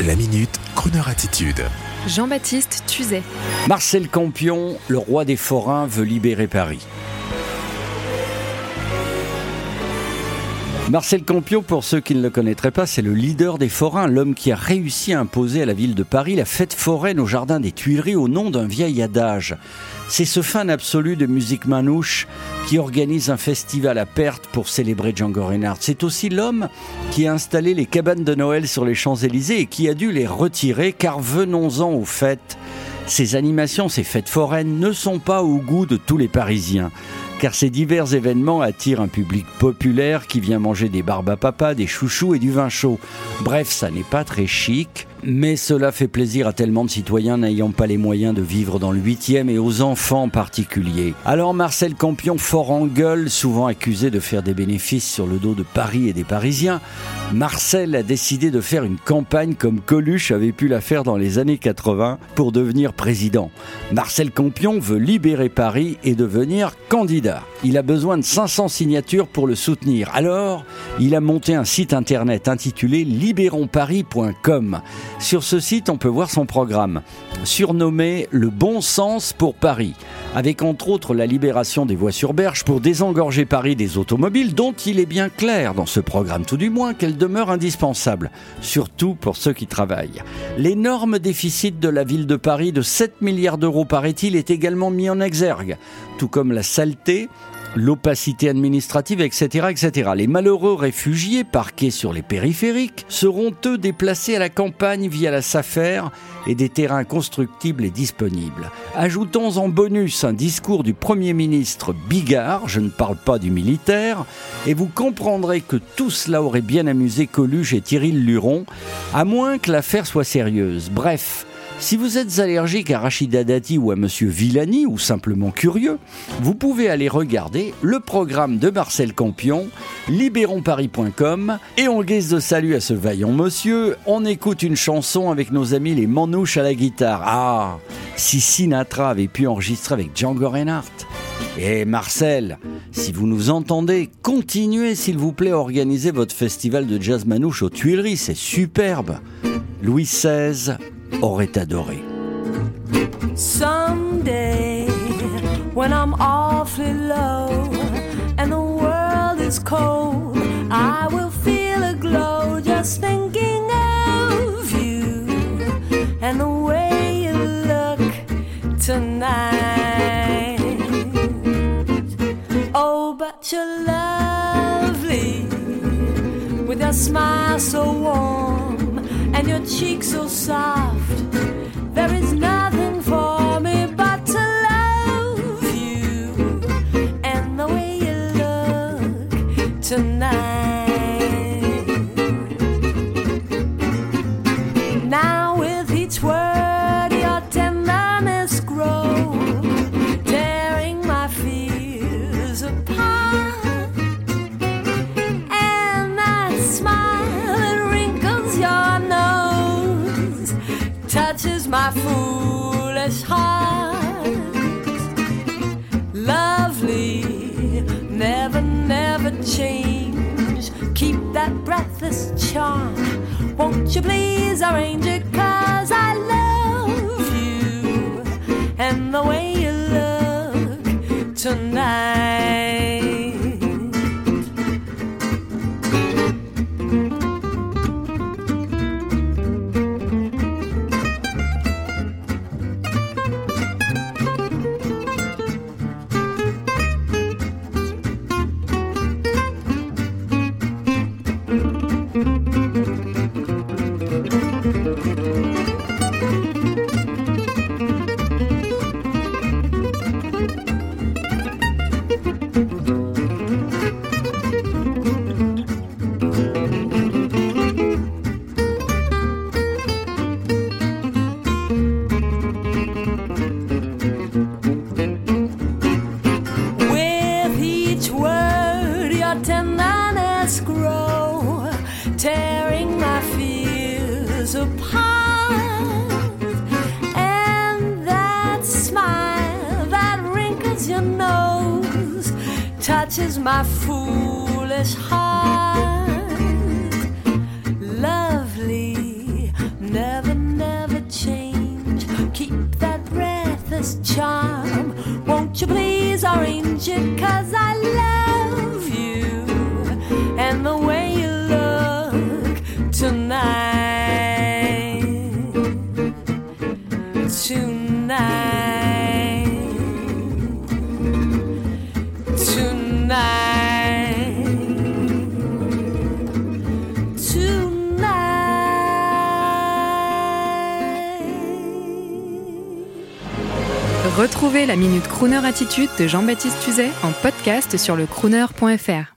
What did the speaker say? La Minute Kroner Attitude. Jean-Baptiste Tuzet. Marcel Campion, le roi des forains veut libérer Paris. Marcel Campion, pour ceux qui ne le connaîtraient pas, c'est le leader des forains, l'homme qui a réussi à imposer à la ville de Paris la fête foraine au jardin des Tuileries au nom d'un vieil adage. C'est ce fan absolu de musique manouche qui organise un festival à perte pour célébrer Django Reinhardt. C'est aussi l'homme qui a installé les cabanes de Noël sur les champs Elysées et qui a dû les retirer, car venons-en aux fêtes. Ces animations, ces fêtes foraines ne sont pas au goût de tous les Parisiens, car ces divers événements attirent un public populaire qui vient manger des barbes à papa, des chouchous et du vin chaud. Bref, ça n'est pas très chic, mais cela fait plaisir à tellement de citoyens n'ayant pas les moyens de vivre dans le 8e et aux enfants en particulier. Alors Marcel Campion, fort en gueule, souvent accusé de faire des bénéfices sur le dos de Paris et des Parisiens, Marcel a décidé de faire une campagne comme Coluche avait pu la faire dans les années 80 pour devenir président. Marcel Campion veut libérer Paris et devenir candidat. Il a besoin de 500 signatures pour le soutenir. Alors, il a monté un site internet intitulé libéronsparis.com. Sur ce site, on peut voir son programme, surnommé « Le bon sens pour Paris », avec entre autres la libération des voies sur berge pour désengorger Paris des automobiles, dont il est bien clair dans ce programme, tout du moins, qu'elle demeure indispensable, surtout pour ceux qui travaillent. L'énorme déficit de la ville de Paris de 7 milliards d'euros, paraît-il, est également mis en exergue, tout comme la saleté, l'opacité administrative, etc., etc. Les malheureux réfugiés parqués sur les périphériques seront eux déplacés à la campagne via la SAFER et des terrains constructibles et disponibles. Ajoutons en bonus un discours du Premier ministre Bigard, je ne parle pas du militaire, et vous comprendrez que tout cela aurait bien amusé Coluche et Thierry Luron, à moins que l'affaire soit sérieuse. Bref, si vous êtes allergique à Rachida Dati ou à monsieur Villani, ou simplement curieux, vous pouvez aller regarder le programme de Marcel Campion, libéronsparis.com, et en guise de salut à ce vaillant monsieur, on écoute une chanson avec nos amis les manouches à la guitare. Ah, si Sinatra avait pu enregistrer avec Django Reinhardt. Et Marcel, si vous nous entendez, continuez s'il vous plaît à organiser votre festival de jazz manouche aux Tuileries, c'est superbe. Louis XVI aurait adoré. Someday, when I'm awfully low and the world is cold, I will feel a glow just thinking of you and the way you look tonight. Oh, but you're lovely with your smile so warm and your cheeks so soft. There is nothing for me but to love you and the way you look tonight. Now with each word your tenderness grows, tearing my fears apart, and that smile that wrinkles your touches my foolish heart. Lovely, never, never change. Keep that breathless charm. Won't you please arrange it? 'Cause I love you and the way you look tonight. Tenderness grow, tearing my fears apart, and that smile that wrinkles your nose touches my foolish heart. Lovely, Retrouvez la Minute Kroner Attitude de Jean-Baptiste Tuzet en podcast sur lecrooner.fr.